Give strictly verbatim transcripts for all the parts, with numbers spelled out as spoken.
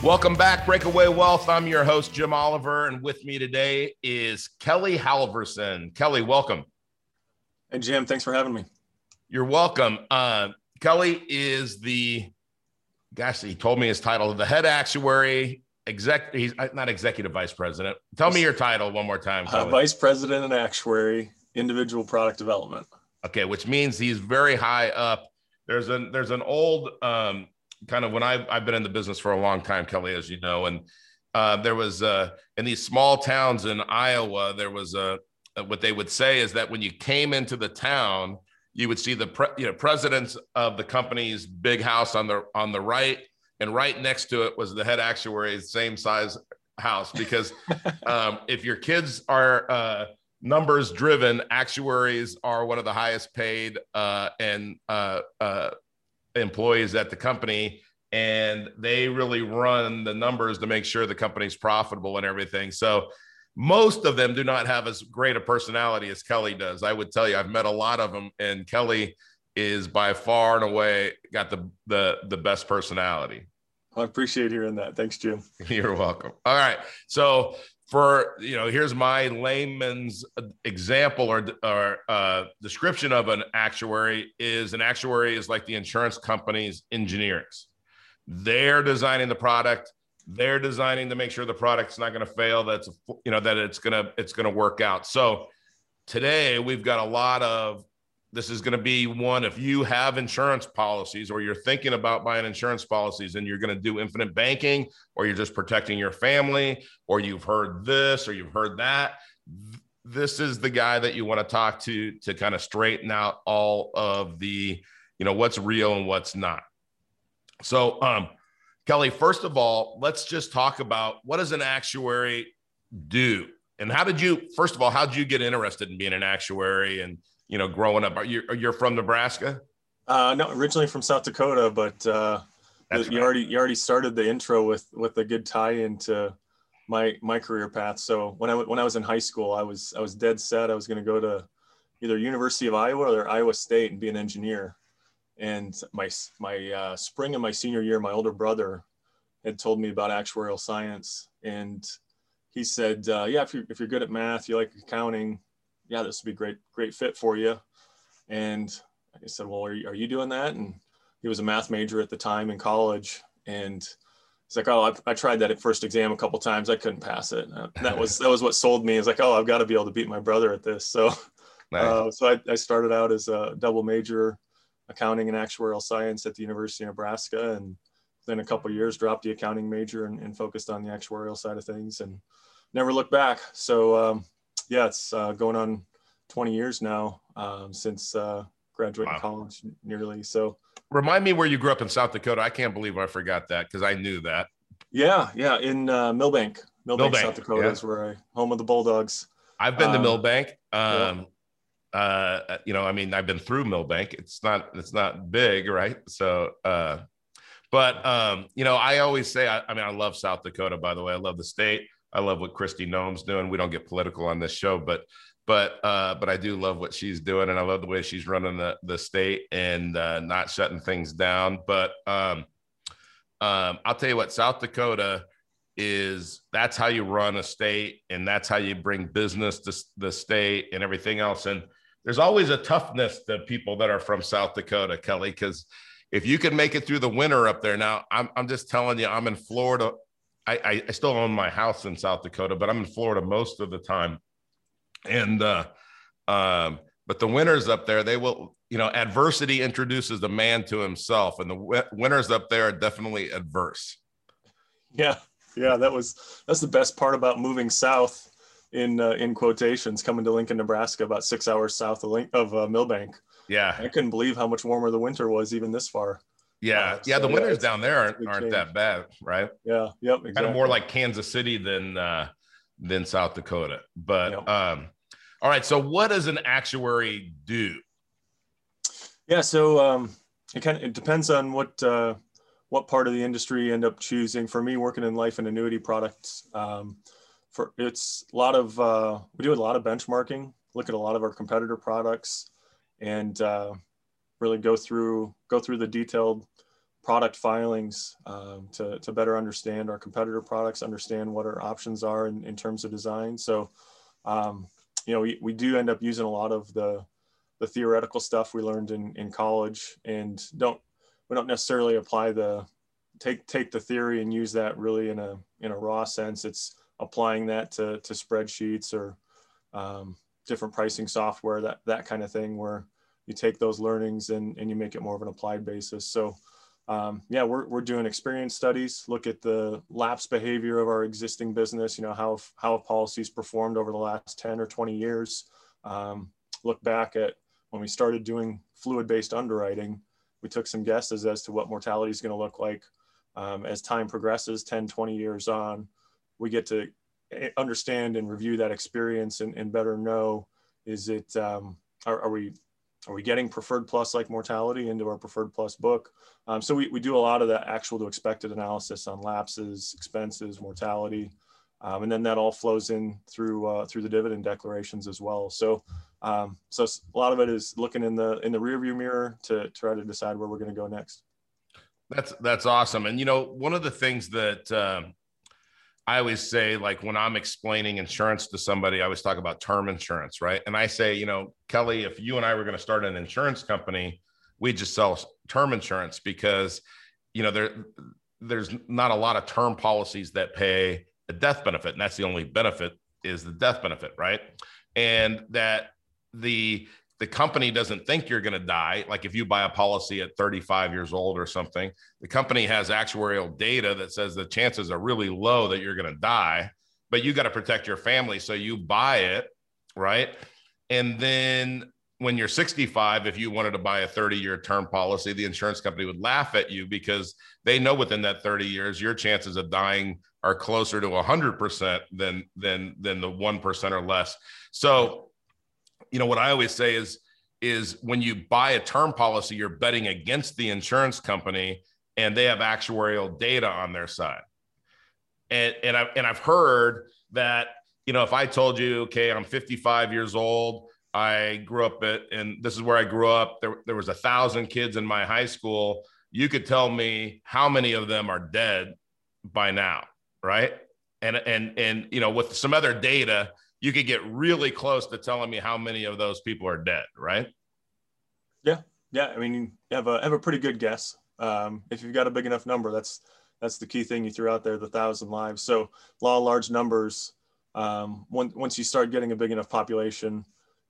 Welcome back, Breakaway Wealth. I'm your host, Jim Oliver, and with me today is Kelly Halverson. Kelly, welcome. Hey, Jim. Thanks for having me. You're welcome. Uh, Kelly is the, gosh, he told me his title, the head actuary, exec. He's not executive vice president. Tell me your title one more time, Kelly. Uh, vice president and actuary, individual product development. Okay, which means he's very high up. There's an, there's an old... Um, kind of when I've, I've been in the business for a long time, Kelly, as you know, and uh, there was uh, in these small towns in Iowa, there was a, what they would say is that when you came into the town, you would see the pre, you know, presidents of the company's big house on the, on the right, and right next to it was the head actuary's same size house, because um, if your kids are uh, numbers driven, actuaries are one of the highest paid uh, and uh, uh, employees at the company, and they really run the numbers to make sure the company's profitable and everything. So most of them do not have as great a personality as Kelly does. I would tell you, I've met a lot of them, and Kelly is by far and away got the the, the best personality. I appreciate hearing that. Thanks, Jim. You're welcome. All right. So for, you know, here's my layman's example or, or uh, description of an actuary is an actuary is like the insurance company's engineers. They're designing the product. They're designing to make sure the product's not going to fail. That's, you know, that it's going to, it's going to work out. So today we've got a lot of, this is going to be one, if you have insurance policies or you're thinking about buying insurance policies and you're going to do infinite banking, or you're just protecting your family, or you've heard this, or you've heard that, this is the guy that you want to talk to, to kind of straighten out all of the, you know, what's real and what's not. So, um, Kelly, first of all, let's just talk about, what does an actuary do? And how did you, first of all, how did you get interested in being an actuary and, you know, growing up? Are you, you're from Nebraska? Uh, no, originally from South Dakota, but uh, you right. already you already started the intro with with a good tie into my my career path. So when I when I was in high school, I was I was dead set I was going to go to either University of Iowa or Iowa State and be an engineer. And my my uh, spring of my senior year, my older brother had told me about actuarial science, and he said, uh, "Yeah, if you're if you're good at math, you like accounting, yeah, this would be great, great fit for you." And I said, well, are you, are you doing that? And he was a math major at the time in college. And he's like, oh, I, I tried that at first exam a couple of times. I couldn't pass it. And that was, that was what sold me. It's like, oh, I've got to be able to beat my brother at this. So, nice. uh, so I, I started out as a double major, accounting and actuarial science at the University of Nebraska. And then a couple of years dropped the accounting major and, and focused on the actuarial side of things and never looked back. So, um, yeah, it's uh, going on twenty years now um, since uh, graduating wow. college nearly. So remind me where you grew up in South Dakota. I can't believe I forgot that, because I knew that. Yeah, yeah, in uh, Milbank. Milbank, Milbank, South Dakota yeah. is where I, home of the Bulldogs. I've been um, to Milbank. Um, yeah. uh, you know, I mean, I've been through Milbank. It's not, it's not big, right? So, uh, but, um, you know, I always say, I, I mean, I love South Dakota, by the way. I love the state. I love what Kristi Noem's doing. We don't get political on this show, but but uh, but I do love what she's doing, and I love the way she's running the, the state and uh, not shutting things down. But um, um, I'll tell you what, South Dakota is, that's how you run a state, and that's how you bring business to the state and everything else. And there's always a toughness to people that are from South Dakota, Kelly, because if you can make it through the winter up there, now I'm I'm just telling you, I'm in Florida. I, I still own my house in South Dakota, but I'm in Florida most of the time. And, uh, um, but the winters up there, they will, you know, adversity introduces the man to himself, and the winters up there are definitely adverse. Yeah. Yeah. That was, that's the best part about moving south in, uh, in quotations, coming to Lincoln, Nebraska, about six hours south of, Link, of uh, Milbank. Yeah. I couldn't believe how much warmer the winter was even this far. Yeah, uh, yeah. So the winters yeah, down there aren't, aren't that bad, right? Yeah, yep. Exactly. Kind of more like Kansas City than uh, than South Dakota. But yep. um, all right. So what does an actuary do? Yeah. So um, it kind of, it depends on what, uh, what part of the industry you end up choosing. For me, working in life and annuity products, um, for it's a lot of, uh, we do a lot of benchmarking, look at a lot of our competitor products, and uh, really go through, go through the detailed product filings um, to, to better understand our competitor products, understand what our options are in, in terms of design. So, um, you know, we, we do end up using a lot of the, the theoretical stuff we learned in, in college, and don't, we don't necessarily apply the, take, take the theory and use that really in a, in a raw sense. It's applying that to, to spreadsheets or um, different pricing software, that, that kind of thing, where you take those learnings and, and you make it more of an applied basis. So um, yeah, we're, we're doing experience studies, look at the lapse behavior of our existing business, you know, how, how policies performed over the last ten or twenty years. Um, look back at when we started doing fluid-based underwriting, we took some guesses as to what mortality is going to look like. Um, as time progresses, ten, twenty years on, we get to understand and review that experience and, and better know, is it, um, are, are we, are we getting preferred plus like mortality into our preferred plus book? Um, so we, we do a lot of that actual to expected analysis on lapses, expenses, mortality. Um, and then that all flows in through, uh, through the dividend declarations as well. So, um, so a lot of it is looking in the, in the rearview mirror to try to decide where we're going to go next. That's, that's awesome. And, you know, one of the things that, um, I always say, like when I'm explaining insurance to somebody, I always talk about term insurance, right? And I say, you know, Kelly, if you and I were going to start an insurance company, we just sell term insurance, because, you know, there there's not a lot of term policies that pay a death benefit, and that's the only benefit is the death benefit, right? And that the the company doesn't think you're going to die. Like if you buy a policy at thirty-five years old or something, the company has actuarial data that says the chances are really low that you're going to die, but you got to protect your family. So you buy it, right? And then when you're sixty-five, if you wanted to buy a thirty year term policy, the insurance company would laugh at you, because they know within that thirty years, your chances of dying are closer to one hundred percent than, than, than the one percent or less. So, you know, what I always say is, is when you buy a term policy, you're betting against the insurance company, and they have actuarial data on their side. And, and, I, and I've heard that, you know, if I told you, okay, I'm fifty-five years old, I grew up at, and this is where I grew up, there, there was a thousand kids in my high school, you could tell me how many of them are dead by now, right? And, and, and, you know, with some other data, you could get really close to telling me how many of those people are dead, right? Yeah, yeah. I mean, you have a have a pretty good guess. Um, if you've got a big enough number, that's that's the key thing you threw out there, the thousand lives. So law of large numbers, um, when, once you start getting a big enough population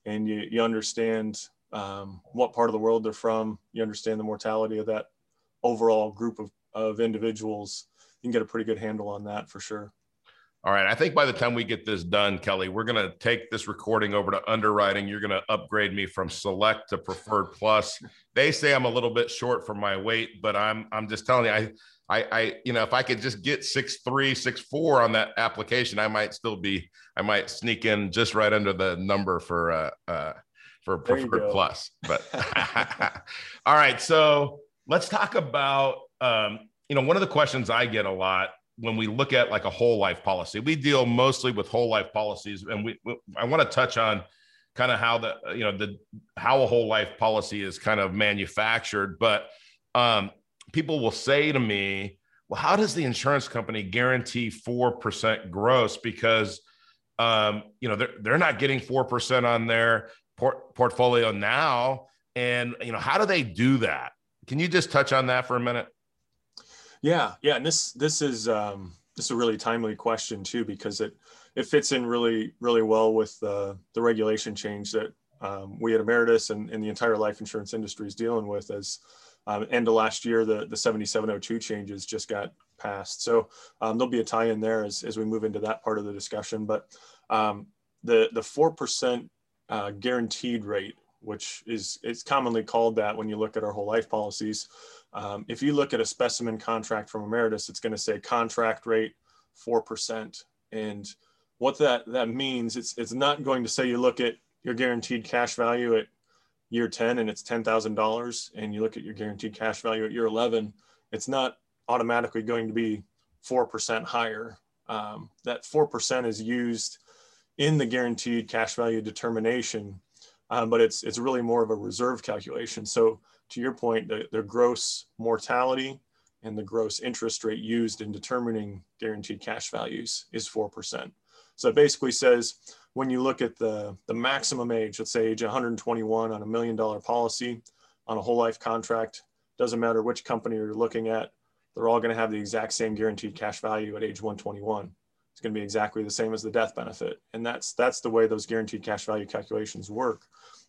and you, you understand um, what part of the world they're from, you understand the mortality of that overall group of, of individuals, you can get a pretty good handle on that for sure. All right. I think by the time we get this done, Kelly, we're going to take this recording over to underwriting. You're going to upgrade me from select to preferred plus. They say I'm a little bit short for my weight, but I'm, I'm just telling you, I, I, I, you know, if I could just get six, three, six, four on that application, I might still be, I might sneak in just right under the number for, uh, uh, for preferred plus, but all right. So let's talk about, um, you know, one of the questions I get a lot when we look at like a whole life policy, we deal mostly with whole life policies. And we, we I want to touch on kind of how the, you know, the, how a whole life policy is kind of manufactured, but um, people will say to me, well, how does the insurance company guarantee four percent gross? Because, um, you know, they're, they're not getting four percent on their port portfolio now. And, you know, how do they do that? Can you just touch on that for a minute? Yeah. Yeah. And this, this is, um, this is a really timely question too, because it, it fits in really, really well with the, the regulation change that um, we at Ameritas and, and the entire life insurance industry is dealing with as um, end of last year, the, the seventy-seven oh two changes just got passed. So um, there'll be a tie in there as, as we move into that part of the discussion, but um, the, the four percent uh, guaranteed rate, which is, it's commonly called that when you look at our whole life policies. Um, if you look at a specimen contract from Ameritas, it's going to say contract rate four percent. And what that, that means, it's, it's not going to say you look at your guaranteed cash value at year ten and it's ten thousand dollars, and you look at your guaranteed cash value at year eleven, it's not automatically going to be four percent higher. Um, that four percent is used in the guaranteed cash value determination, um, but it's, it's really more of a reserve calculation. So to your point, the, the gross mortality and the gross interest rate used in determining guaranteed cash values is four percent. So it basically says, when you look at the, the maximum age, let's say age one hundred twenty-one on a million dollar policy, on a whole life contract, doesn't matter which company you're looking at, they're all gonna have the exact same guaranteed cash value at age one twenty-one. It's gonna be exactly the same as the death benefit. And that's, that's the way those guaranteed cash value calculations work,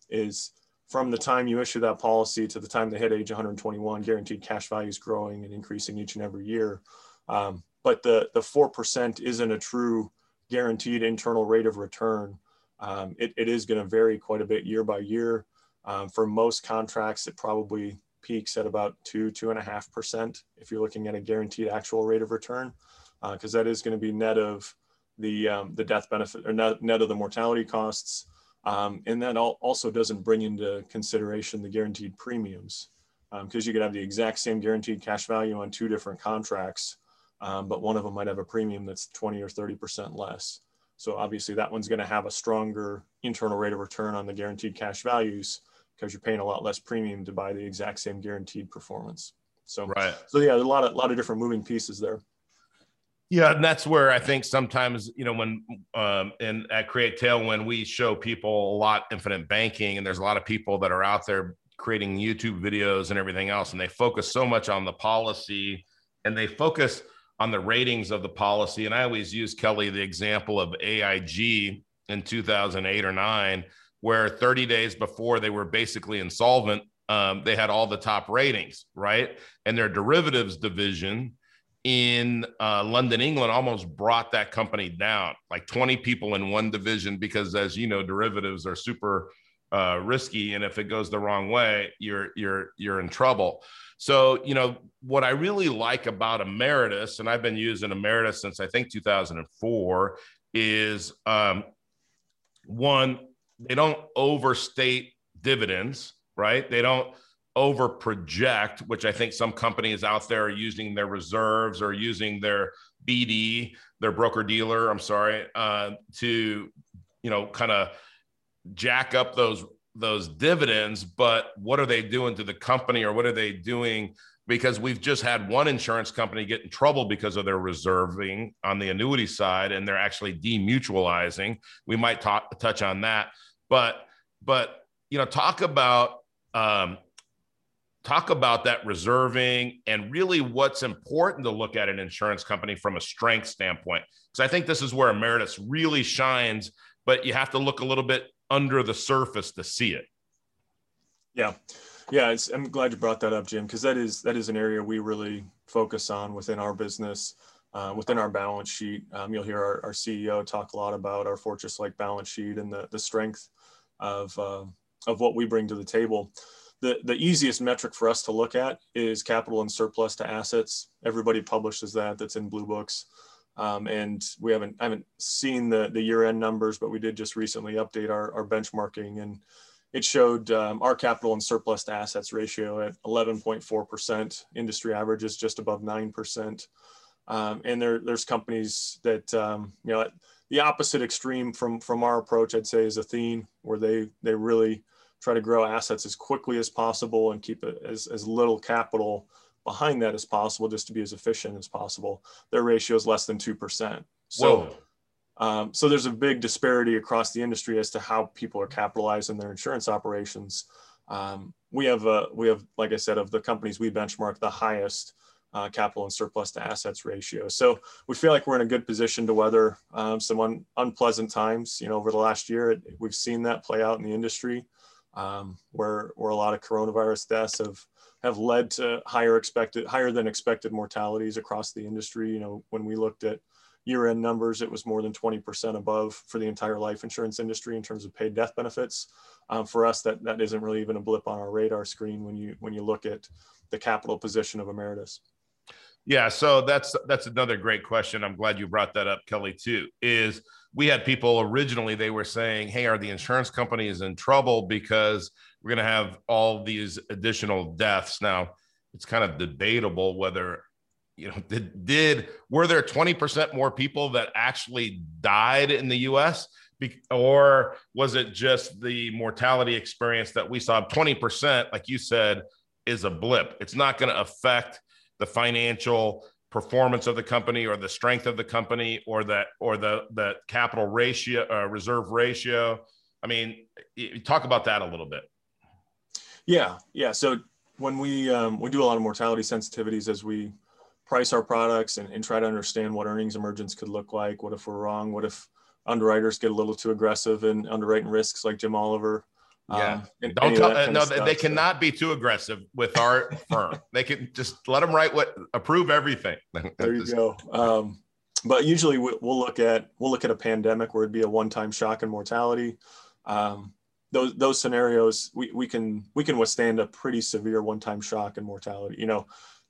is from the time you issue that policy to the time they hit age one hundred twenty-one, guaranteed cash value is growing and increasing each and every year. Um, but the, the four percent isn't a true guaranteed internal rate of return. Um, it, it is gonna vary quite a bit year by year. Um, for most contracts, it probably peaks at about two, two and a half percent if you're looking at a guaranteed actual rate of return, because uh, that is going to be net of the um, the death benefit, or net, net of the mortality costs. Um, and that all, also doesn't bring into consideration the guaranteed premiums, because um, you could have the exact same guaranteed cash value on two different contracts, um, but one of them might have a premium that's twenty or thirty percent less. So obviously that one's going to have a stronger internal rate of return on the guaranteed cash values, because you're paying a lot less premium to buy the exact same guaranteed performance. So, right. so yeah, there's a lot of, lot of different moving pieces there. Yeah. And that's where I think sometimes, you know, when, um, and at Create Tailwind, we show people a lot infinite banking, and there's a lot of people that are out there creating YouTube videos and everything else. And they focus so much on the policy, and they focus on the ratings of the policy. And I always use, Kelly, the example of A I G in two thousand eight or nine, where thirty days before they were basically insolvent, um, they had all the top ratings, right? And their derivatives division in uh, London, England, almost brought that company down, like twenty people in one division, because, as you know, derivatives are super uh, risky. And if it goes the wrong way, you're, you're, you're in trouble. So, you know, what I really like about Ameritas, and I've been using Ameritas since I think two thousand four, is um, one, they don't overstate dividends, right? They don't over project, which I think some companies out there are using their reserves or using their B D, their broker dealer, I'm sorry, uh, to, you know, kind of jack up those, those dividends. But what are they doing to the company, or what are they doing? Because we've just had one insurance company get in trouble because of their reserving on the annuity side, and they're actually demutualizing. We might talk, touch on that. But, but, you know, talk about, um, talk about that reserving, and really what's important to look at an insurance company from a strength standpoint. Because I think this is where Ameritas really shines, but you have to look a little bit under the surface to see it. Yeah. Yeah. It's, I'm glad you brought that up, Jim, because that is, that is an area we really focus on within our business, uh, within our balance sheet. Um, you'll hear our, our C E O talk a lot about our fortress-like balance sheet and the, the strength of, uh, of what we bring to the table. The, the easiest metric for us to look at is capital and surplus to assets. Everybody publishes that. That's in Blue Books. Um, and we haven't, haven't seen the, the year-end numbers, but we did just recently update our, our benchmarking, and it showed um, our capital and surplus to assets ratio at eleven point four percent. Industry average is just above nine percent. Um, and there, there's companies that, um, you know, the opposite extreme from, from our approach, I'd say, is Athene, where they, they really try to grow assets as quickly as possible and keep it as, as little capital behind that as possible, just to be as efficient as possible. Their ratio is less than two percent. So. Whoa. Um, so there's a big disparity across the industry as to how people are capitalized in their insurance operations. Um, we have, a, we have, like I said, of the companies we benchmark, the highest uh, capital and surplus to assets ratio. So we feel like we're in a good position to weather um, some un unpleasant times. You know, over the last year, it, we've seen that play out in the industry, um, where where a lot of coronavirus deaths have have led to higher expected, higher than expected mortalities across the industry. You know, when we looked at year-end numbers, it was more than twenty percent above for the entire life insurance industry in terms of paid death benefits. Um, for us, that, that isn't really even a blip on our radar screen when you when you look at the capital position of Ameritas. Yeah, so that's that's another great question. I'm glad you brought that up, Kelly, too, is we had people originally, they were saying, hey, are the insurance companies in trouble because we're going to have all these additional deaths? Now, it's kind of debatable whether, you know, did, did were there twenty percent more people that actually died in the U S? Be, or was it just the mortality experience that we saw? twenty percent, like you said, is a blip. It's not going to affect the financial performance of the company or the strength of the company or that or the the capital ratio, uh, reserve ratio. I mean, talk about that a little bit. Yeah, yeah. So when we um, we do a lot of mortality sensitivities as we price our products and, and try to understand what earnings emergence could look like. What if we're wrong? What if underwriters get a little too aggressive in underwriting riscs, like Jim Oliver? Yeah, um, don't tell, uh, no, stuff, they so. cannot be too aggressive with our firm. They can just let them write what, approve everything. There you go. Um, but usually we, we'll look at, we'll look at a pandemic where it'd be a one-time shock in mortality. Um, those, those scenarios, we, we can, we can withstand a pretty severe one-time shock in mortality, you know,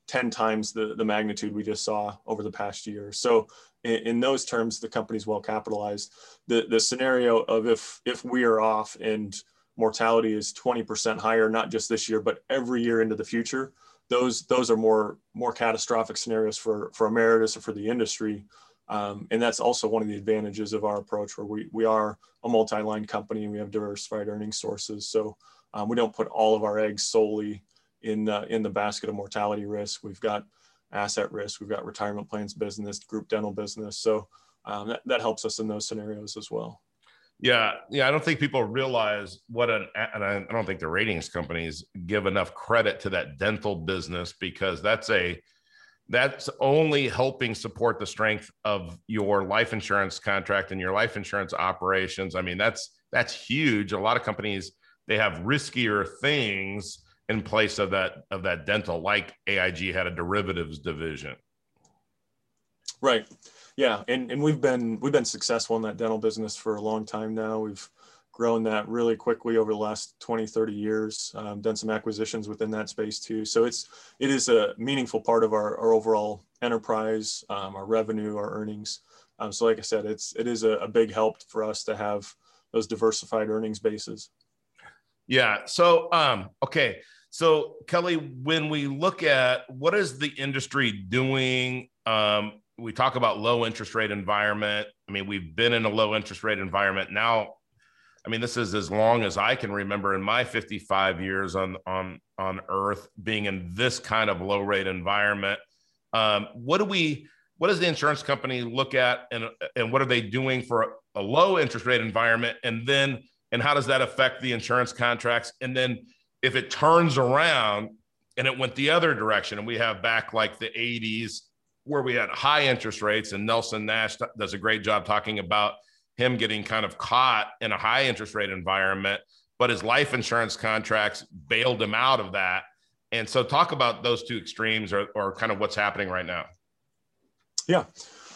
ten times the, the magnitude we just saw over the past year. So in, in those terms, the company's well capitalized. The, the scenario of if, if we are off and mortality is twenty percent higher, not just this year, but every year into the future. Those those are more more catastrophic scenarios for, for Ameritas or for the industry. Um, and that's also one of the advantages of our approach, where we, we are a multi-line company and we have diversified earnings sources. So um, we don't put all of our eggs solely in, uh, in the basket of mortality risk. We've got asset risk, we've got retirement plans business, group dental business. So um, that, that helps us in those scenarios as well. Yeah. Yeah. I don't think people realize what an, and I don't think the ratings companies give enough credit to that dental business, because that's a, that's only helping support the strength of your life insurance contract and your life insurance operations. I mean, that's, that's huge. A lot of companies, they have riskier things in place of that, of that dental, like A I G had a derivatives division. Right. Yeah, and, and we've been we've been successful in that dental business for a long time now. We've grown that really quickly over the last twenty, thirty years, um, done some acquisitions within that space too. So it's it is a meaningful part of our, our overall enterprise, um, our revenue, our earnings. Um, so like I said, it's it is a, a big help for us to have those diversified earnings bases. Yeah, so, um, okay. So Kelly, when we look at what is the industry doing, um, we talk about low interest rate environment. I mean, we've been in a low interest rate environment now. I mean, this is as long as I can remember in my fifty-five years on, on, on earth being in this kind of low rate environment. Um, what do we, what does the insurance company look at and, and what are they doing for a, a low interest rate environment? And then, and how does that affect the insurance contracts? And then if it turns around and it went the other direction and we have back like the eighties, where we had high interest rates, and Nelson Nash does a great job talking about him getting kind of caught in a high interest rate environment, but his life insurance contracts bailed him out of that. And so talk about those two extremes or, or kind of what's happening right now. Yeah.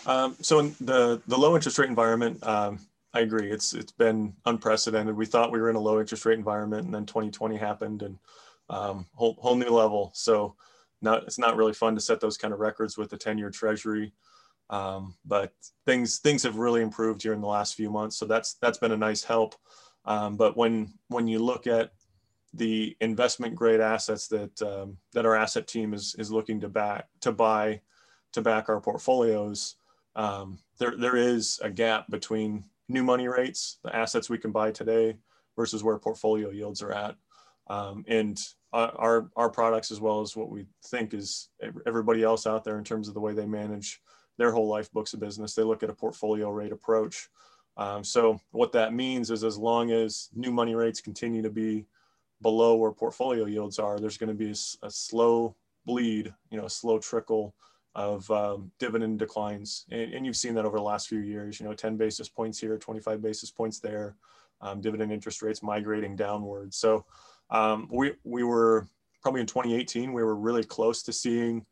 Um, so in the, the low interest rate environment, um, I agree. It's, it's been unprecedented. We thought we were in a low interest rate environment, and then twenty twenty happened, and um, whole, whole new level. So Not, it's not really fun to set those kind of records with the ten-year treasury, um, but things things have really improved here in the last few months. So that's that's been a nice help. Um, but when when you look at the investment grade assets that um, that our asset team is is looking to back to buy to back our portfolios, um, there there is a gap between new money rates, the assets we can buy today, versus where portfolio yields are at, um, and Our, our products, as well as what we think is everybody else out there in terms of the way they manage their whole life books of business. They look at a portfolio rate approach. Um, so what that means is as long as new money rates continue to be below where portfolio yields are, there's going to be a, a slow bleed, you know, a slow trickle of um, dividend declines. And, and you've seen that over the last few years, you know, ten basis points here, twenty-five basis points there, um, dividend interest rates migrating downward. So Um, we, we were probably in twenty eighteen, we were really close to seeing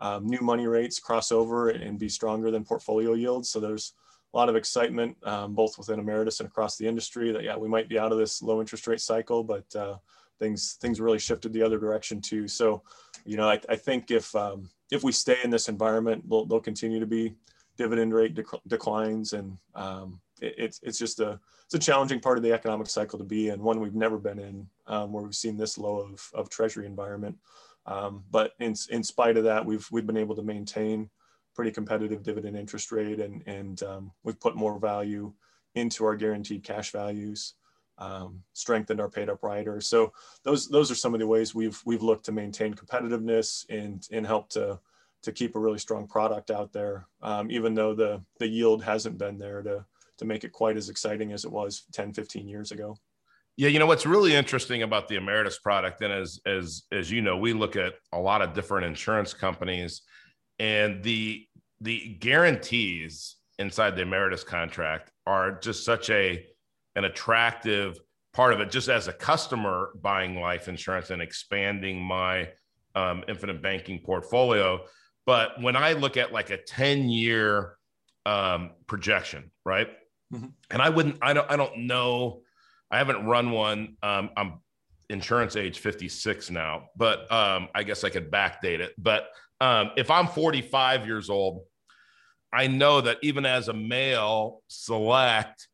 um, new money rates cross over and, and be stronger than portfolio yields. So there's a lot of excitement, um, both within Ameritas and across the industry that, yeah, we might be out of this low interest rate cycle, but uh, things, things really shifted the other direction too. So, you know, I, I think if, um, if we stay in this environment, we'll, there'll continue to be dividend rate dec- declines. And um, it, it's, it's just a, it's a challenging part of the economic cycle to be in, one we've never been in, um, where we've seen this low of, of treasury environment. Um, but in, in spite of that, we've, we've been able to maintain pretty competitive dividend interest rate, and, and um, we've put more value into our guaranteed cash values, um, strengthened our paid up rider. So those, those are some of the ways we've, we've looked to maintain competitiveness and, and help to, to keep a really strong product out there. Um, even though the, the yield hasn't been there to, to make it quite as exciting as it was ten, fifteen years ago. Yeah. You know, what's really interesting about the Ameritas product, and as, as, as you know, we look at a lot of different insurance companies, and the, the guarantees inside the Ameritas contract are just such a, an attractive part of it, just as a customer buying life insurance and expanding my um, infinite banking portfolio. But when I look at like a ten year um, projection, right. Mm-hmm. And I wouldn't, I don't, I don't know. I haven't run one. Um, I'm insurance age fifty-six now, but um, I guess I could backdate it. But um, if I'm forty-five years old, I know that even as a male select,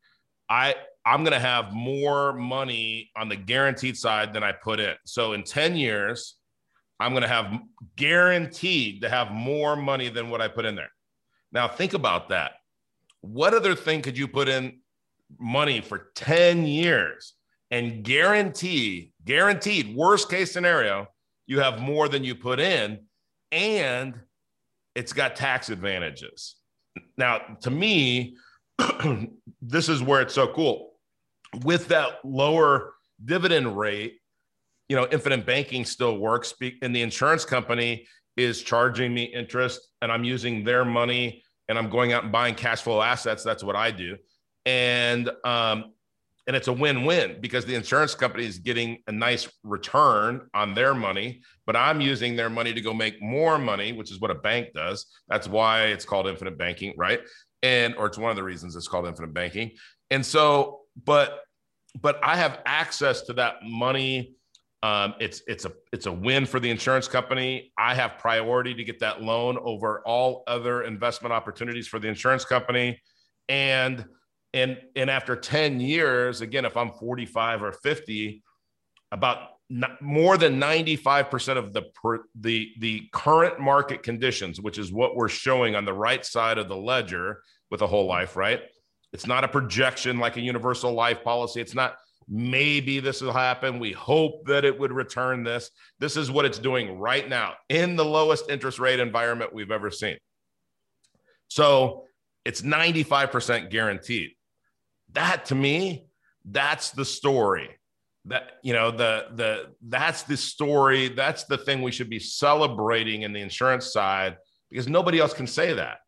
I, I'm going to have more money on the guaranteed side than I put in. So in ten years, I'm going to have guaranteed to have more money than what I put in there. Now think about that. What other thing could you put in money for ten years and guarantee, guaranteed, worst case scenario, you have more than you put in, and it's got tax advantages. Now, to me, this is where it's so cool. With that lower dividend rate, you know, infinite banking still works, and the insurance company is charging me interest, and I'm using their money, and I'm going out and buying cash flow assets. That's what I do. And um, and it's a win-win, because the insurance company is getting a nice return on their money, but I'm using their money to go make more money, which is what a bank does. That's why it's called infinite banking, right? And, or it's one of the reasons it's called infinite banking. And so, but, but I have access to that money. Um, it's, it's a, it's a win for the insurance company. I have priority to get that loan over all other investment opportunities for the insurance company. And, And, and after ten years, again, if I'm forty-five or fifty, about not, more than ninety-five percent of the, per, the, the current market conditions, which is what we're showing on the right side of the ledger with a whole life, right? It's not a projection like a universal life policy. It's not, maybe this will happen. We hope that it would return this. This is what it's doing right now in the lowest interest rate environment we've ever seen. So it's ninety-five percent guaranteed. That, to me, that's the story. That, you know, the, the, that's the story. That's the thing we should be celebrating in the insurance side, because nobody else can say that.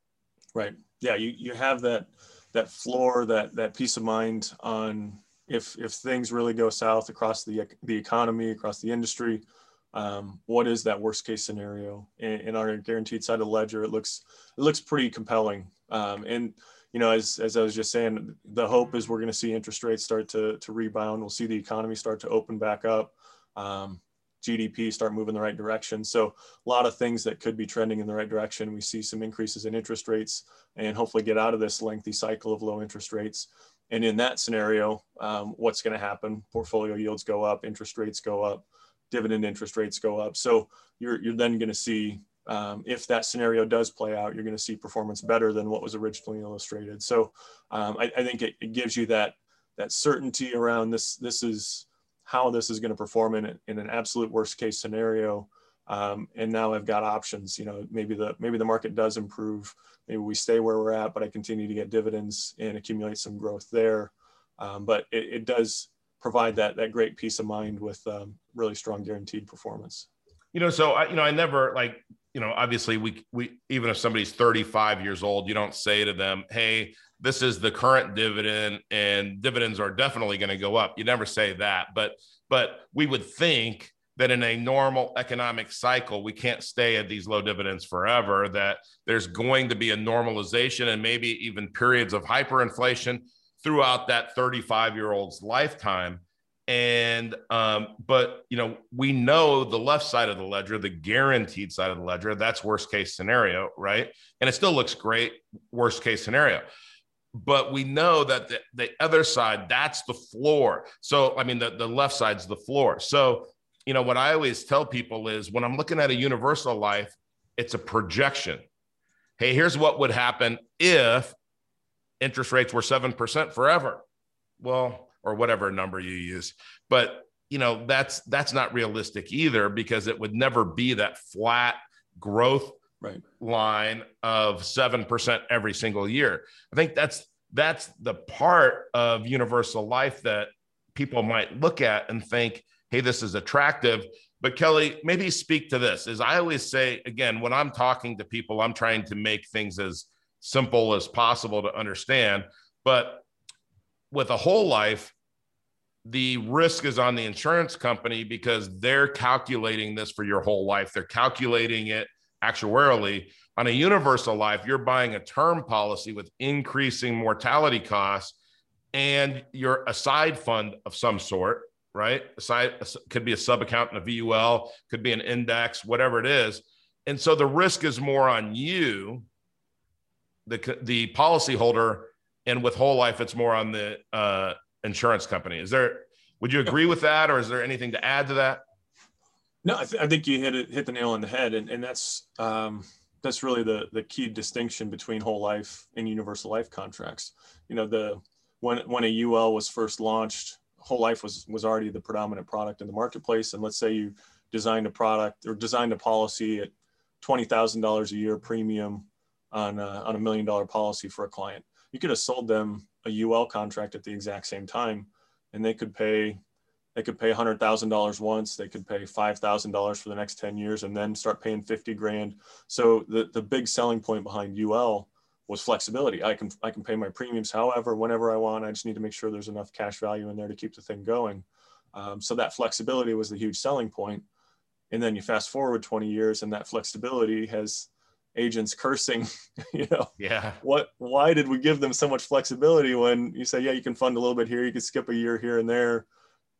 Right. Yeah. You, you have that, that floor, that, that peace of mind on if, if things really go south across the, the economy, across the industry, um, what is that worst case scenario? In, in our guaranteed side of the ledger, it looks, it looks pretty compelling. Um, and, You know, as, as I was just saying, the hope is we're going to see interest rates start to, to rebound. We'll see the economy start to open back up, um, G D P start moving in the right direction. So a lot of things that could be trending in the right direction. We see some increases in interest rates and hopefully get out of this lengthy cycle of low interest rates. And in that scenario, um, what's going to happen? Portfolio yields go up, interest rates go up, dividend interest rates go up. So you're, you're then going to see, Um, if that scenario does play out, you're going to see performance better than what was originally illustrated. So um, I, I think it, it gives you that that certainty around this. This is how this is going to perform in, in an absolute worst case scenario. Um, and now I've got options. You know, maybe the maybe the market does improve. Maybe we stay where we're at, but I continue to get dividends and accumulate some growth there. Um, but it, it does provide that that great peace of mind with um, really strong guaranteed performance. You know, so I, you know, I never like. You know, obviously we, we, even if somebody's thirty-five years old, you don't say to them, hey, this is the current dividend and dividends are definitely going to go up. You never say that, but, but we would think that in a normal economic cycle, we can't stay at these low dividends forever, that there's going to be a normalization and maybe even periods of hyperinflation throughout that thirty-five year old's lifetime. And, um, but, you know, we know the left side of the ledger, the guaranteed side of the ledger, that's worst case scenario, right? And it still looks great, worst case scenario. But we know that the, the other side, that's the floor. So, I mean, the, the left side's the floor. So, you know, what I always tell people is when I'm looking at a universal life, it's a projection. Hey, here's what would happen if interest rates were seven percent forever. Well, or whatever number you use. But, you know, that's, that's not realistic either, because it would never be that flat growth right. line of seven percent every single year. I think that's, that's the part of universal life that people might look at and think, hey, this is attractive. But Kelly, maybe speak to this. As I always say, again, when I'm talking to people, I'm trying to make things as simple as possible to understand. But with a whole life, the risk is on the insurance company because they're calculating this for your whole life. They're calculating it actuarially. On a universal life, you're buying a term policy with increasing mortality costs and your aside fund of some sort, right? Aside could be a sub-account in a V U L, could be an index, whatever it is. And so the risk is more on you, the, the policyholder, and with whole life, it's more on the uh, insurance company. Is there, would you agree with that? Or is there anything to add to that? No, I, th I think you hit it, hit the nail on the head. And, and that's, um, that's really the, the key distinction between whole life and universal life contracts. You know, the, when, when a U L was first launched, whole life was, was already the predominant product in the marketplace. And let's say you designed a product or designed a policy at twenty thousand dollars a year premium on a, on a million dollar policy for a client. You could have sold them a U L contract at the exact same time, and they could pay, they could pay one hundred thousand dollars once, they could pay five thousand dollars for the next ten years, and then start paying fifty grand. So the, the big selling point behind U L was flexibility. I can, I can pay my premiums however, whenever I want. I just need to make sure there's enough cash value in there to keep the thing going. Um, so that flexibility was the huge selling point. And then you fast forward twenty years, and that flexibility has agents cursing, you know, yeah. What, why did we give them so much flexibility when you say, yeah, you can fund a little bit here, you can skip a year here and there.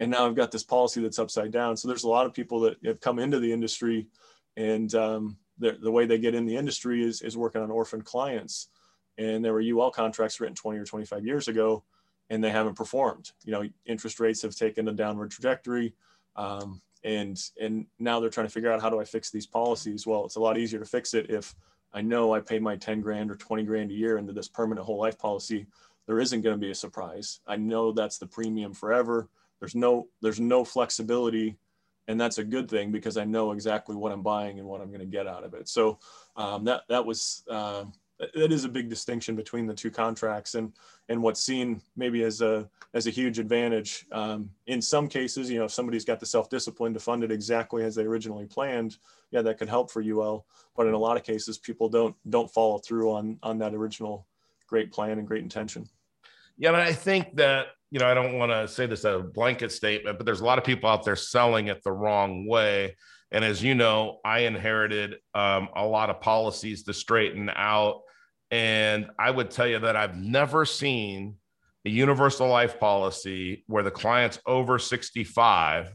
And now I've got this policy that's upside down. So there's a lot of people that have come into the industry, and um, the, the way they get in the industry is, is working on orphan clients. And there were U L contracts written twenty or twenty-five years ago, and they haven't performed. You know, interest rates have taken a downward trajectory. Um, And, and now they're trying to figure out, how do I fix these policies? Well, it's a lot easier to fix it if I know I pay my ten grand or twenty grand a year into this permanent whole life policy. There isn't going to be a surprise. I know that's the premium forever. There's no, there's no flexibility. And that's a good thing, because I know exactly what I'm buying and what I'm going to get out of it. So um, that, that was, uh, that is a big distinction between the two contracts, and, and what's seen maybe as a, as a huge advantage. Um, in some cases, you know, if somebody's got the self-discipline to fund it exactly as they originally planned, yeah, that could help for U L. But in a lot of cases, people don't, don't follow through on, on that original great plan and great intention. Yeah. And I think that, you know, I don't want to say this as a blanket statement, but there's a lot of people out there selling it the wrong way. And as you know, I inherited um, a lot of policies to straighten out. And I would tell you that I've never seen a universal life policy where the client's over sixty-five,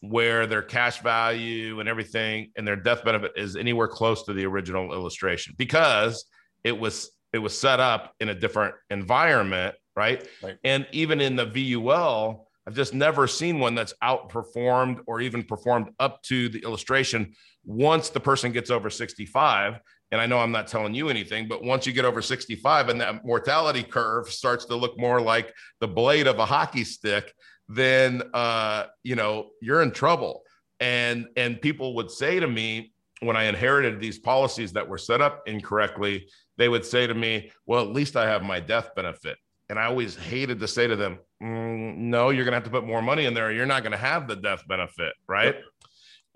where their cash value and everything and their death benefit is anywhere close to the original illustration, because it was, it was set up in a different environment, right? Right. And even in the V U L, I've just never seen one that's outperformed or even performed up to the illustration once the person gets over sixty-five. And I know I'm not telling you anything, but once you get over sixty-five and that mortality curve starts to look more like the blade of a hockey stick, then, uh, you know, you're in trouble. And, and people would say to me, when I inherited these policies that were set up incorrectly, they would say to me, well, at least I have my death benefit. And I always hated to say to them, mm, no, you're going to have to put more money in there, or you're not going to have the death benefit, right?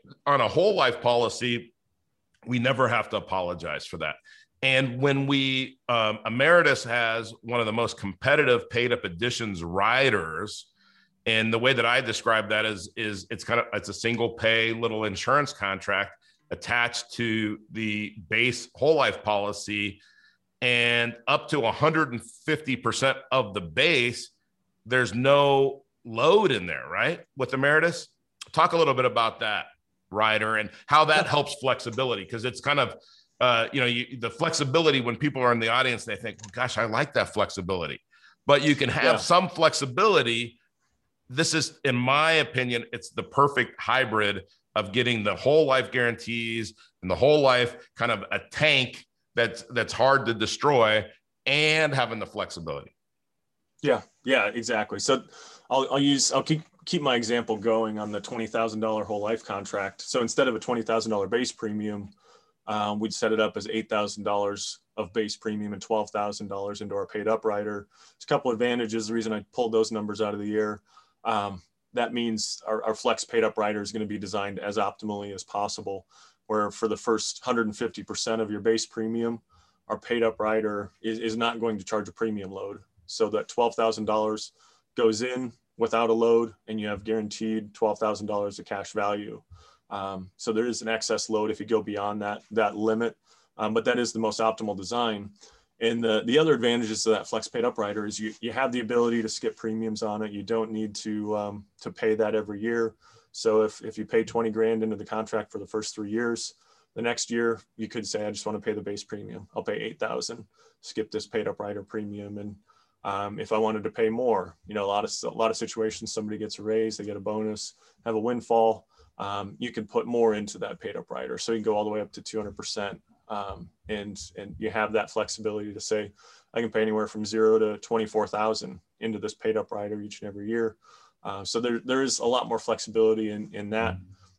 Yep. On a whole life policy, we never have to apologize for that. And when we, um, Ameritas has one of the most competitive paid up additions riders. And the way that I describe that is, is it's kind of, it's a single pay little insurance contract attached to the base whole life policy, and up to one hundred fifty percent of the base, there's no load in there, right? With Ameritas. Talk a little bit about that, Ryder, and how that helps flexibility. Because it's kind of, uh, you know, you, the flexibility when people are in the audience, they think, gosh, I like that flexibility. But you can have yeah. some flexibility. This is, in my opinion, it's the perfect hybrid of getting the whole life guarantees and the whole life kind of a tank that's that's hard to destroy and having the flexibility. Yeah, yeah, exactly. So I'll, I'll use, I'll keep, keep my example going on the twenty thousand dollars whole life contract. So instead of a twenty thousand dollars base premium, um, we'd set it up as eight thousand dollars of base premium and twelve thousand dollars into our paid up rider. There's a couple advantages. The reason I pulled those numbers out of the air, um, that means our, our flex paid up rider is going to be designed as optimally as possible, where for the first one hundred fifty percent of your base premium, our paid up rider is, is not going to charge a premium load. So that twelve thousand dollars goes in without a load and you have guaranteed twelve thousand dollars of cash value. Um, so there is an excess load if you go beyond that, that limit, um, but that is the most optimal design. And the, the other advantages to that flex paid up rider is you, you have the ability to skip premiums on it. You don't need to, um, to pay that every year. So if, if you pay twenty grand into the contract for the first three years, the next year you could say, I just want to pay the base premium. I'll pay eight thousand, skip this paid up rider premium. And Um, if I wanted to pay more, you know, a lot of, a lot of situations, somebody gets a raise, they get a bonus, have a windfall. Um, you can put more into that paid up rider. So you can go all the way up to two hundred percent. Um, and, and you have that flexibility to say, I can pay anywhere from zero to twenty-four thousand into this paid up rider each and every year. Uh, so there, there is a lot more flexibility in, in that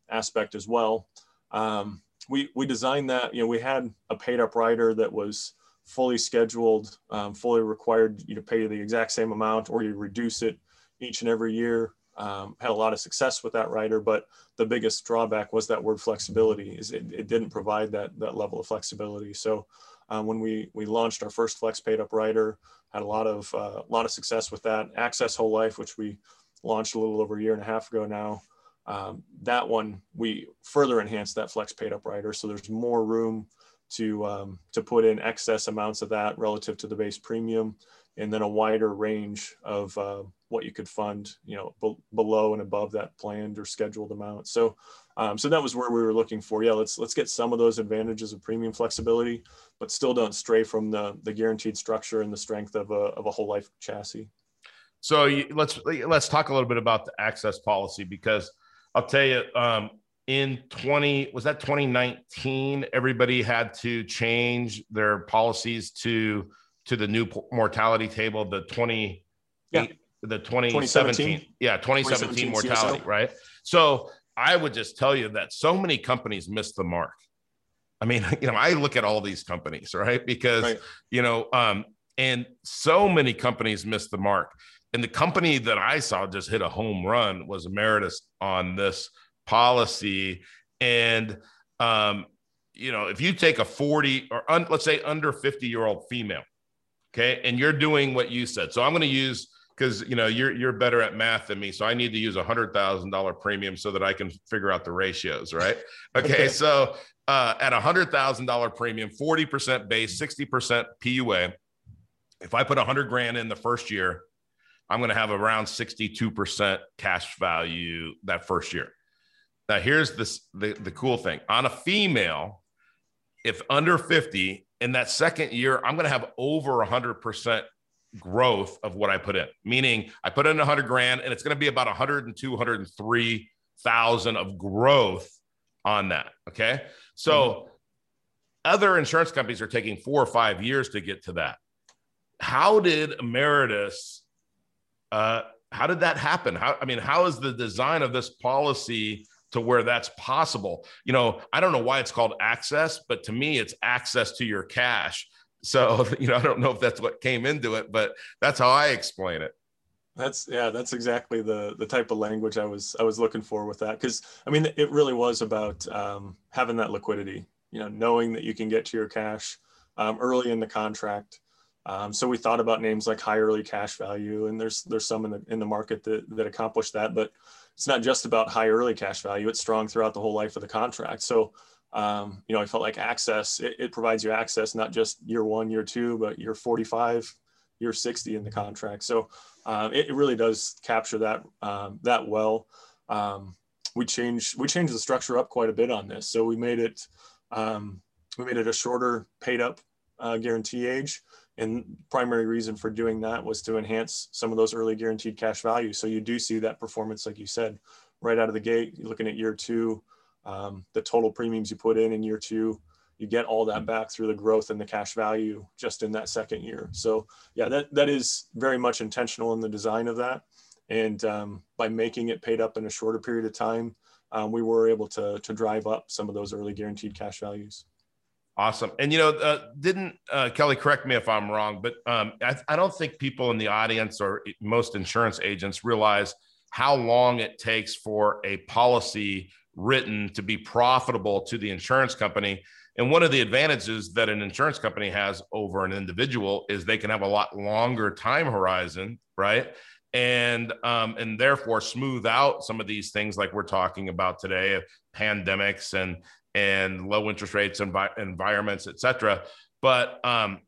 aspect as well. Um, we, we designed that, you know, we had a paid up rider that was fully scheduled, um, fully required you to pay the exact same amount or you reduce it each and every year. Um, had a lot of success with that rider, but the biggest drawback was that word flexibility. Is it, it didn't provide that, that level of flexibility. So um, when we, we launched our first flex paid up rider, had a lot of, uh, lot of success with that. Access Whole Life, which we launched a little over a year and a half ago now, um, that one, we further enhanced that flex paid up rider. So there's more room to um, to put in excess amounts of that relative to the base premium, and then a wider range of uh, what you could fund, you know, be below and above that planned or scheduled amount. So, um, so that was where we were looking for. Yeah, let's let's get some of those advantages of premium flexibility, but still don't stray from the the guaranteed structure and the strength of a of a whole life chassis. So you, let's let's talk a little bit about the access policy, because I'll tell you. Um, In twenty was that twenty nineteen? Everybody had to change their policies to to the new mortality table. The twenty, yeah. the twenty seventeen, yeah, twenty seventeen mortality, C S O. Right? So I would just tell you that so many companies missed the mark. I mean, you know, I look at all these companies, right? Because right. you know, um, and so many companies missed the mark. And the company that I saw just hit a home run was Ameritas on this policy. And, um, you know, if you take a forty or un, let's say under fifty year old female, okay, and you're doing what you said. So I'm going to use, because, you know, you're, you're better at math than me. So I need to use a hundred thousand dollar premium so that I can figure out the ratios. Right. Okay. okay. So, uh, at a hundred thousand dollar premium, forty percent base, sixty percent P U A. If I put a hundred grand in the first year, I'm going to have around sixty-two percent cash value that first year. Now, here's this, the, the cool thing. On a female, if under fifty, in that second year, I'm going to have over one hundred percent growth of what I put in. Meaning I put in one hundred grand and it's going to be about one hundred two, one hundred three thousand of growth on that. Okay. So mm-hmm. other insurance companies are taking four or five years to get to that. How did Ameritas, uh, how did that happen? How, I mean, how is the design of this policy to where that's possible? You know, I don't know why it's called access, but to me, it's access to your cash. So, you know, I don't know if that's what came into it, but that's how I explain it. That's, yeah, that's exactly the the type of language I was, I was looking for with that. Cause I mean, it really was about um, having that liquidity, you know, knowing that you can get to your cash um, early in the contract. Um, so we thought about names like high early cash value, and there's, there's some in the, in the market that, that accomplish that, but it's not just about high early cash value. It's strong throughout the whole life of the contract. So, um, you know, I felt like access, it, it provides you access, not just year one, year two, but year forty-five, year sixty in the contract. So uh, it, it really does capture that um, that well. Um, we changed we changed the structure up quite a bit on this. So we made it um, we made it a shorter paid up uh, guarantee age. And primary reason for doing that was to enhance some of those early guaranteed cash values. So you do see that performance, like you said, right out of the gate. You're looking at year two, um, the total premiums you put in in year two, you get all that back through the growth and the cash value just in that second year. So yeah, that, that is very much intentional in the design of that. And um, by making it paid up in a shorter period of time, um, we were able to, to drive up some of those early guaranteed cash values. Awesome. And, you know, uh, didn't uh, Kelly, correct me if I'm wrong, but um, I, I don't think people in the audience or most insurance agents realize how long it takes for a policy written to be profitable to the insurance company. And one of the advantages that an insurance company has over an individual is they can have a lot longer time horizon, right? And um, and therefore smooth out some of these things like we're talking about today, of pandemics and and low interest rates, envi- environments, et cetera. But um,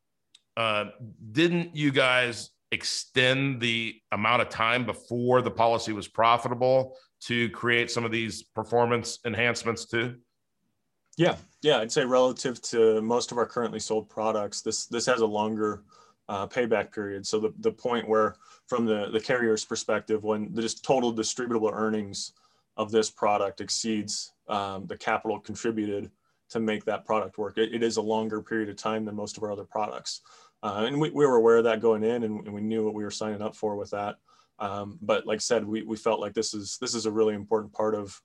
uh, didn't you guys extend the amount of time before the policy was profitable to create some of these performance enhancements too? Yeah, yeah, I'd say relative to most of our currently sold products, this this has a longer uh, payback period. So the, the point where from the, the carrier's perspective, when the just total distributable earnings of this product exceeds um, the capital contributed to make that product work, it, it is a longer period of time than most of our other products. Uh, and we, we were aware of that going in, and, and we knew what we were signing up for with that. Um, but like I said, we, we felt like this is this is a really important part of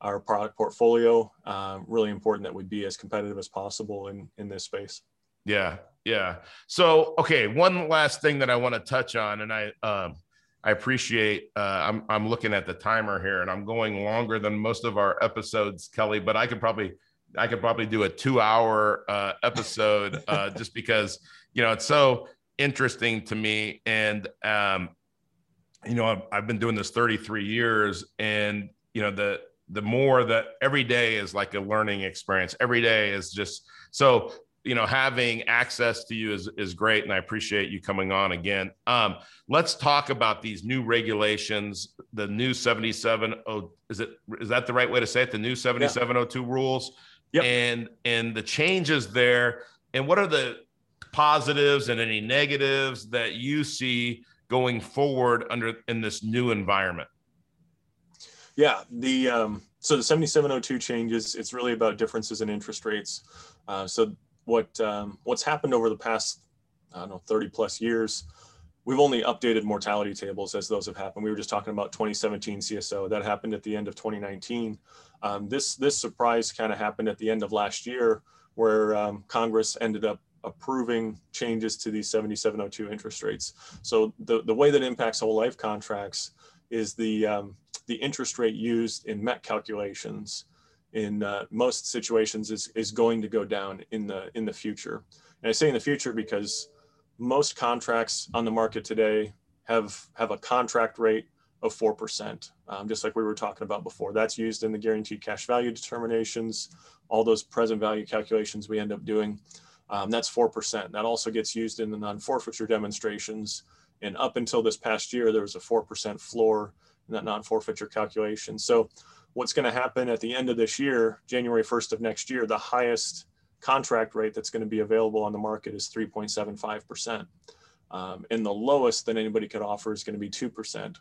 our product portfolio, uh, really important that we be as competitive as possible in, in this space. Yeah. Yeah. So, okay. One last thing that I want to touch on, and I, um, I appreciate, uh, I'm, I'm looking at the timer here and I'm going longer than most of our episodes, Kelly, but I could probably, I could probably do a two hour, uh, episode, uh, just because, you know, it's so interesting to me. And, um, you know, I've, I've been doing this thirty-three years, and, you know, the, the more that every day is like a learning experience. Every day is just, so, you know, having access to you is, is great. And I appreciate you coming on again. Um, let's talk about these new regulations, the new seventy-seven oh, is it, is that the right way to say it? The new seventy-seven oh two yeah. rules yep. and, and the changes there. And what are the positives and any negatives that you see going forward under in this new environment? Yeah, the um, so the seventy-seven oh two changes, it's really about differences in interest rates. Uh, so what um, what's happened over the past, I don't know, thirty plus years, we've only updated mortality tables as those have happened. We were just talking about twenty seventeen C S O. That happened at the end of twenty nineteen. Um, this, this surprise kind of happened at the end of last year, where um, Congress ended up approving changes to these seventy-seven oh two interest rates. So the, the way that impacts whole life contracts is the um, the interest rate used in M E C calculations in uh, most situations is, is going to go down in the in the future. And I say in the future because most contracts on the market today have, have a contract rate of four percent, um, just like we were talking about before. That's used in the guaranteed cash value determinations, all those present value calculations we end up doing. Um, that's four percent. That also gets used in the non-forfeiture demonstrations. And up until this past year, there was a four percent floor in that non-forfeiture calculation. So what's going to happen at the end of this year, January first of next year, the highest contract rate that's going to be available on the market is three point seven five percent. Um, and the lowest that anybody could offer is going to be two percent.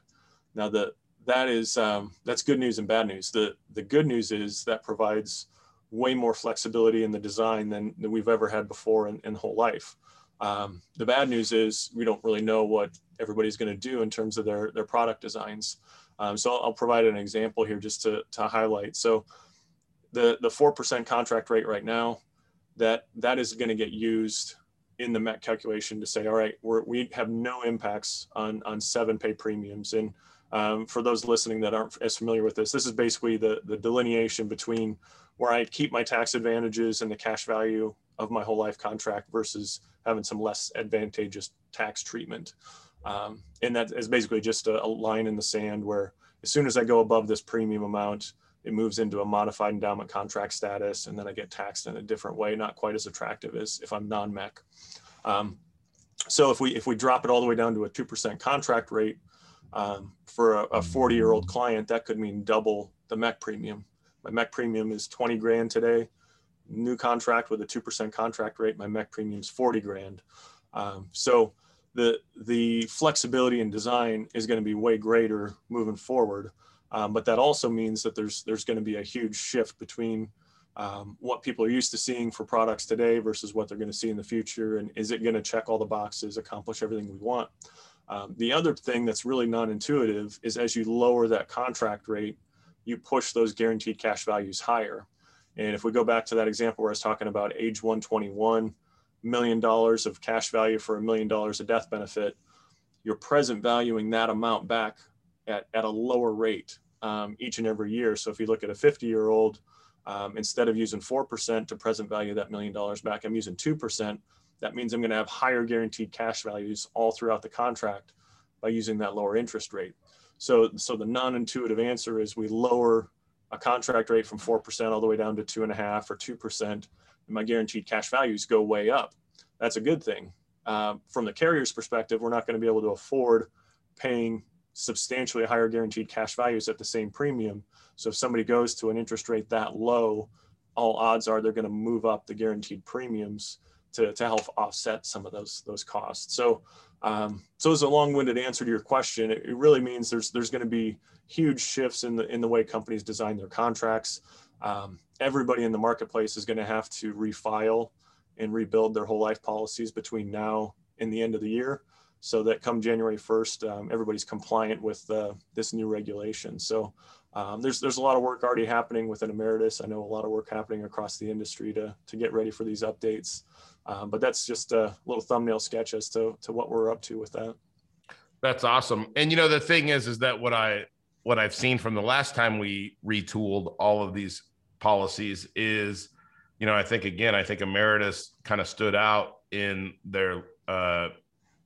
Now, the, that is, um, that's good news and bad news. The, the good news is that provides way more flexibility in the design than, than we've ever had before in, in whole life. Um, the bad news is we don't really know what everybody's going to do in terms of their, their product designs. Um, so I'll, I'll provide an example here just to, to highlight. So the, the four percent contract rate right now, that, that is going to get used in the M E C calculation to say, all right, we're, we have no impacts on, on seven pay premiums. And um, for those listening that aren't as familiar with this, this is basically the, the delineation between where I keep my tax advantages and the cash value of my whole life contract versus having some less advantageous tax treatment. Um, and that is basically just a, a line in the sand where as soon as I go above this premium amount, it moves into a modified endowment contract status, and then I get taxed in a different way, not quite as attractive as if I'm non-M E C. Um, So if we if we drop it all the way down to a two percent contract rate, um, for a forty-year-old client, that could mean double the M E C premium. My M E C premium is twenty grand today. New contract with a two percent contract rate, my M E C premium is forty grand. Um, so the the flexibility and design is going to be way greater moving forward. Um, but that also means that there's there's going to be a huge shift between um, what people are used to seeing for products today versus what they're going to see in the future. And is it going to check all the boxes, accomplish everything we want? Um, the other thing that's really non-intuitive is as you lower that contract rate, you push those guaranteed cash values higher. And if we go back to that example where I was talking about age one twenty-one, million dollars of cash value for a million dollars of death benefit, you're present valuing that amount back at, at a lower rate um, each and every year. So if you look at a fifty-year-old, um, instead of using four percent to present value that million dollars back, I'm using two percent. That means I'm going to have higher guaranteed cash values all throughout the contract by using that lower interest rate. So, so the non-intuitive answer is we lower a contract rate from four percent all the way down to two and a half or two percent, and my guaranteed cash values go way up. That's a good thing. Um, from the carrier's perspective, we're not going to be able to afford paying substantially higher guaranteed cash values at the same premium. So if somebody goes to an interest rate that low, all odds are they're going to move up the guaranteed premiums to, to help offset some of those, those costs. So, um, so as a long-winded answer to your question, it, it really means there's, there's going to be huge shifts in the, in the way companies design their contracts. Um, everybody in the marketplace is going to have to refile and rebuild their whole life policies between now and the end of the year, so that come January first, um, everybody's compliant with uh, this new regulation. So um, there's, there's a lot of work already happening within Ameritas. I know a lot of work happening across the industry to, to get ready for these updates. Um, but that's just a little thumbnail sketch as to, to what we're up to with that. That's awesome. And, you know, the thing is, is that what, I, what I've seen from the last time we retooled all of these policies is, you know, I think, again, I think Ameritas kind of stood out in their, uh,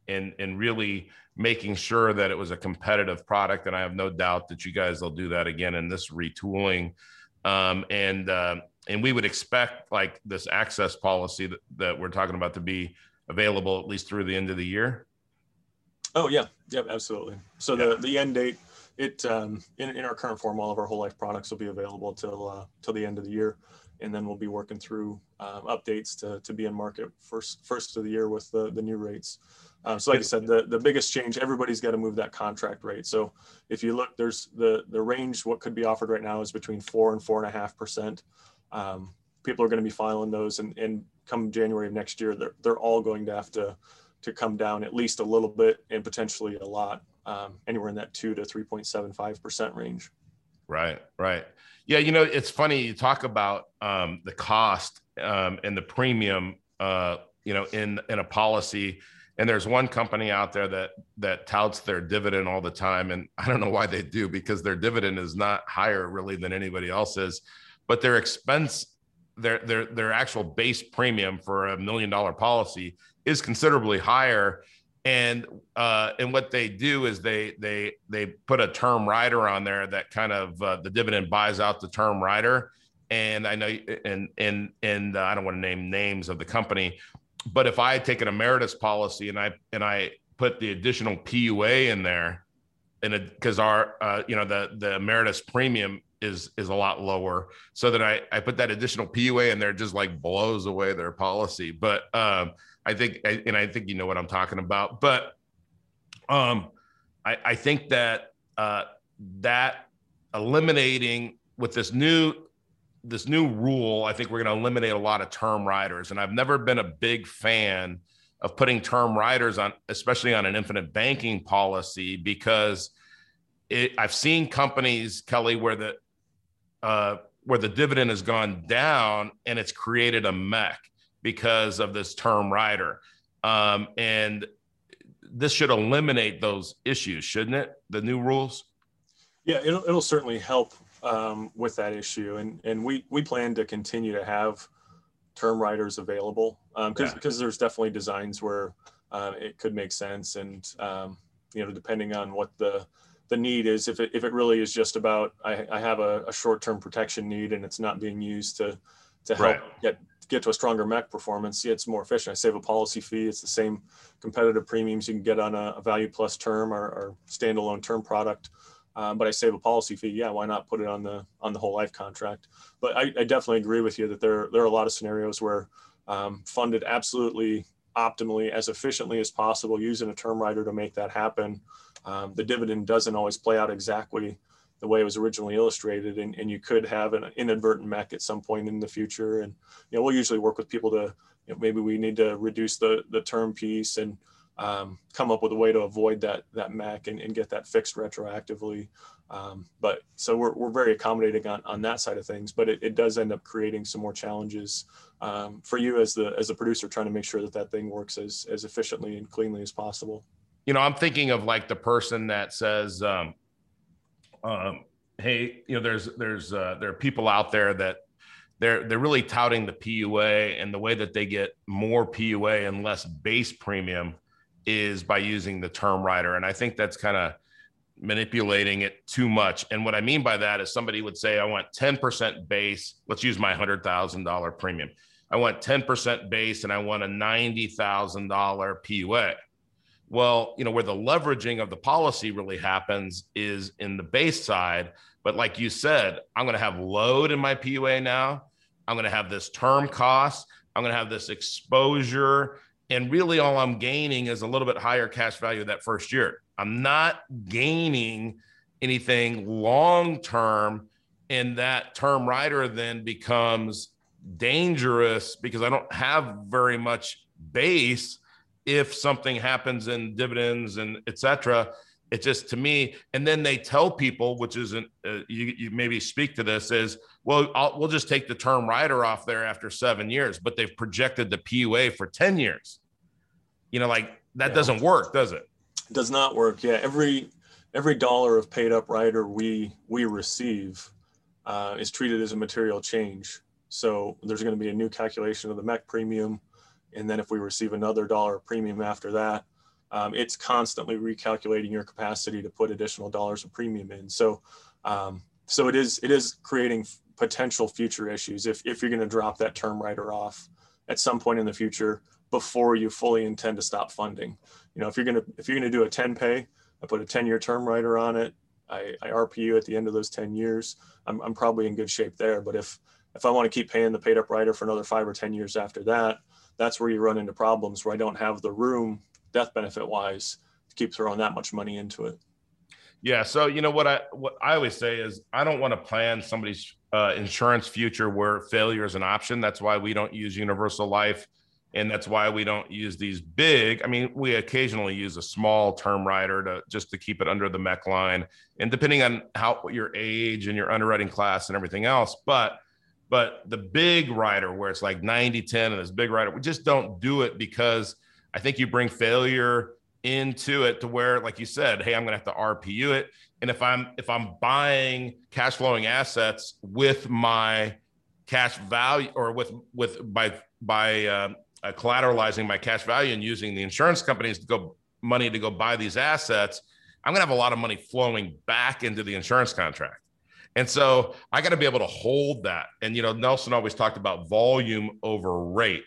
in, in really making sure that it was a competitive product. And I have no doubt that you guys will do that again in this retooling. Um, and, uh, And we would expect like this access policy that, that we're talking about to be available at least through the end of the year. Oh yeah, yeah, absolutely. So yeah. the the end date, it um, in in our current form, all of our whole life products will be available till uh, till the end of the year, and then we'll be working through um, updates to to be in market first first of the year with the the new rates. Um, so like I said, the the biggest change, everybody's got to move that contract rate. So if you look, there's the the range what could be offered right now is between four and four and a half percent. Um, people are going to be filing those, and, and come January of next year, they're, they're all going to have to, to come down at least a little bit and potentially a lot, um, anywhere in that two to three point seven five percent range. Right. Right. Yeah. You know, it's funny, you talk about, um, the cost, um, and the premium, uh, you know, in, in a policy, and there's one company out there that, that touts their dividend all the time. And I don't know why they do, because their dividend is not higher really than anybody else's. But their expense, their their their actual base premium for a million dollar policy is considerably higher, and uh, and what they do is they they they put a term rider on there that kind of uh, the dividend buys out the term rider, and I know and and and uh, I don't want to name names of the company, but if I take an Ameritas policy and I and I put the additional P U A in there, and because our uh, you know the the Ameritas premium is is a lot lower, so that I, I put that additional P U A in there, just like blows away their policy. But um, I think, and I think you know what I'm talking about, but um, I, I think that uh, that eliminating with this new, this new rule, I think we're going to eliminate a lot of term riders. And I've never been a big fan of putting term riders on, especially on an infinite banking policy, because it, I've seen companies, Kelly, where the, Uh, where the dividend has gone down and it's created a M E C because of this term rider. Um, and this should eliminate those issues, shouldn't it? The new rules? Yeah, it'll, it'll certainly help um, with that issue. And and we, we plan to continue to have term riders available because um, yeah. there's definitely designs where uh, it could make sense. And, um, you know, depending on what the the need is, if it, if it really is just about, I, I have a, a short-term protection need and it's not being used to, to help right. get get to a stronger M E C performance, it's more efficient. I save a policy fee. It's the same competitive premiums you can get on a, a value plus term or, or standalone term product. Um, but I save a policy fee. Yeah, why not put it on the on the whole life contract? But I, I definitely agree with you that there, there are a lot of scenarios where um, funded absolutely optimally, as efficiently as possible, using a term rider to make that happen. Um, the dividend doesn't always play out exactly the way it was originally illustrated, and, and you could have an inadvertent M E C at some point in the future. And you know, we'll usually work with people to, you know, maybe we need to reduce the the term piece and um, come up with a way to avoid that that M E C and, and get that fixed retroactively. Um, but so we're we're very accommodating on, on that side of things, but it, it does end up creating some more challenges um, for you as the as a producer trying to make sure that that thing works as as efficiently and cleanly as possible. You know, I'm thinking of like the person that says, Um, Um, hey, you know, there's, there's, uh, there are people out there that they're, they're really touting the P U A, and the way that they get more P U A and less base premium is by using the term rider. And I think that's kind of manipulating it too much. And what I mean by that is somebody would say, I want ten percent base. Let's use my one hundred thousand dollars premium. I want ten percent base and I want a ninety thousand dollars P U A. Well, you know, where the leveraging of the policy really happens is in the base side. But like you said, I'm going to have load in my P U A now. I'm going to have this term cost. I'm going to have this exposure. And really all I'm gaining is a little bit higher cash value that first year. I'm not gaining anything long-term. And that term rider then becomes dangerous because I don't have very much base. If something happens in dividends and et cetera, it's just to me. And then they tell people, which isn't, uh, you, you maybe speak to this is, well, I'll, we'll just take the term rider off there after seven years, but they've projected the P U A for ten years. You know, like that yeah. doesn't work, does it? It does not work. Yeah. Every, every dollar of paid up rider we, we receive uh, is treated as a material change. So there's going to be a new calculation of the M E C premium. And then if we receive another dollar premium after that, um, it's constantly recalculating your capacity to put additional dollars of premium in. So, um, so it is it is creating f- potential future issues if if you're going to drop that term rider off at some point in the future before you fully intend to stop funding. You know, if you're gonna if you're gonna do a ten pay, I put a ten year term rider on it. I, I R P U at the end of those ten years. I'm I'm probably in good shape there. But if if I want to keep paying the paid up rider for another five or ten years after that, that's where you run into problems where I don't have the room, death benefit wise, to keep throwing that much money into it. Yeah. So, you know, what I, what I always say is I don't want to plan somebody's uh, insurance future where failure is an option. That's why we don't use universal life. And that's why we don't use these big, I mean, we occasionally use a small term rider to just to keep it under the M E C line. And depending on how your age and your underwriting class and everything else, but But the big rider where it's like ninety ten and this big rider, we just don't do it because I think you bring failure into it to where, like you said, hey, I'm going to have to R P U it. And if I'm if I'm buying cash flowing assets with my cash value or with with by by uh, uh, collateralizing my cash value and using the insurance companies to go money to go buy these assets, I'm going to have a lot of money flowing back into the insurance contract. And so I got to be able to hold that. And, you know, Nelson always talked about volume over rate.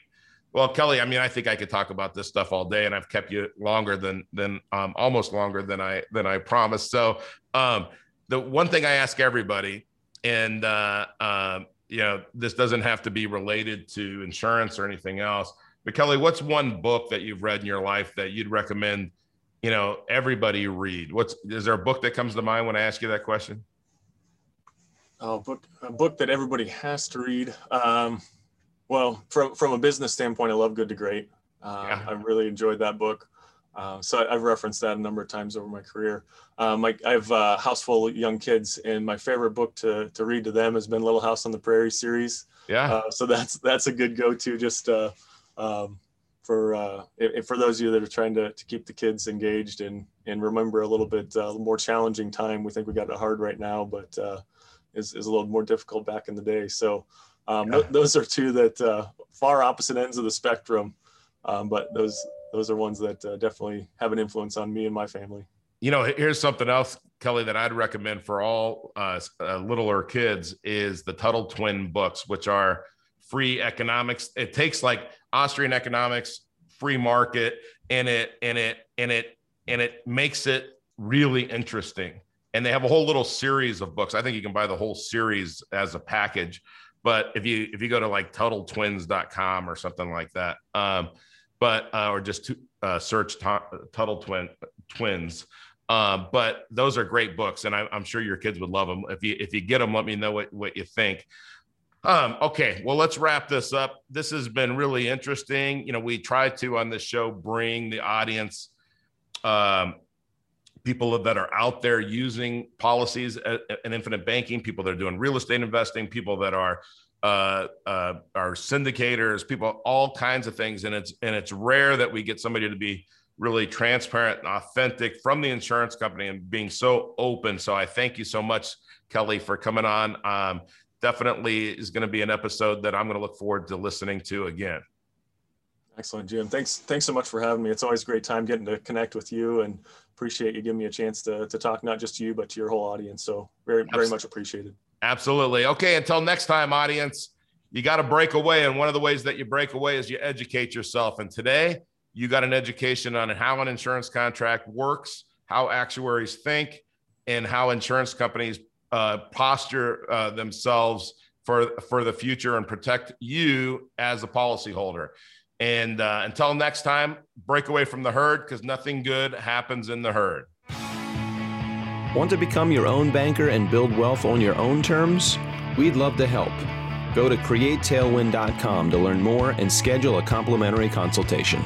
Well, Kelly, I mean, I think I could talk about this stuff all day, and I've kept you longer than, than um, almost longer than I, than I promised. So um, the one thing I ask everybody, and, uh, uh, you know, this doesn't have to be related to insurance or anything else, but Kelly, what's one book that you've read in your life that you'd recommend, you know, everybody read? What's, is there a book that comes to mind when I ask you that question? Oh, book, a book that everybody has to read. Um, well, from, from a business standpoint, I love Good to Great. Uh, yeah. I really enjoyed that book. Uh, so I, I've referenced that a number of times over my career. Um, I, I have a house full of young kids, and my favorite book to to read to them has been Little House on the Prairie series. Yeah. Uh, so that's that's a good go-to just uh, um, for uh, if, for those of you that are trying to, to keep the kids engaged and and remember a little bit uh, more challenging time. We think we got it hard right now, but uh, Is, is a little more difficult back in the day. So um, th- those are two that uh, far opposite ends of the spectrum. Um, but those those are ones that uh, definitely have an influence on me and my family. You know, here's something else, Kelly, that I'd recommend for all uh, uh, littler kids is the Tuttle Twin books, which are free economics. It takes like Austrian economics, free market, and it and it and it and it makes it really interesting. And they have a whole little series of books. I think you can buy the whole series as a package. But if you if you go to like Tuttle Twins dot com or something like that, um, but uh, or just to, uh, search Tuttle Twin Twins. Uh, but those are great books, and I, I'm sure your kids would love them. If you if you get them, let me know what, what you think. Um, okay, well, let's wrap this up. This has been really interesting. You know, we try to on this show bring the audience, um, people that are out there using policies and infinite banking, people that are doing real estate investing, people that are uh, uh, are syndicators, people, all kinds of things. And it's and it's rare that we get somebody to be really transparent and authentic from the insurance company and being so open. So I thank you so much, Kelly, for coming on. Um, definitely is going to be an episode that I'm going to look forward to listening to again. Excellent, Jim. Thanks thanks so much for having me. It's always a great time getting to connect with you, and appreciate you giving me a chance to, to talk, not just to you, but to your whole audience. So very, very much appreciated. Absolutely. Okay. Until next time, audience, you got to break away. And one of the ways that you break away is you educate yourself. And today you got an education on how an insurance contract works, how actuaries think, and how insurance companies uh, posture uh, themselves for, for the future and protect you as a policyholder. And uh, until next time, break away from the herd, because nothing good happens in the herd. Want to become your own banker and build wealth on your own terms? We'd love to help. Go to create tailwind dot com to learn more and schedule a complimentary consultation.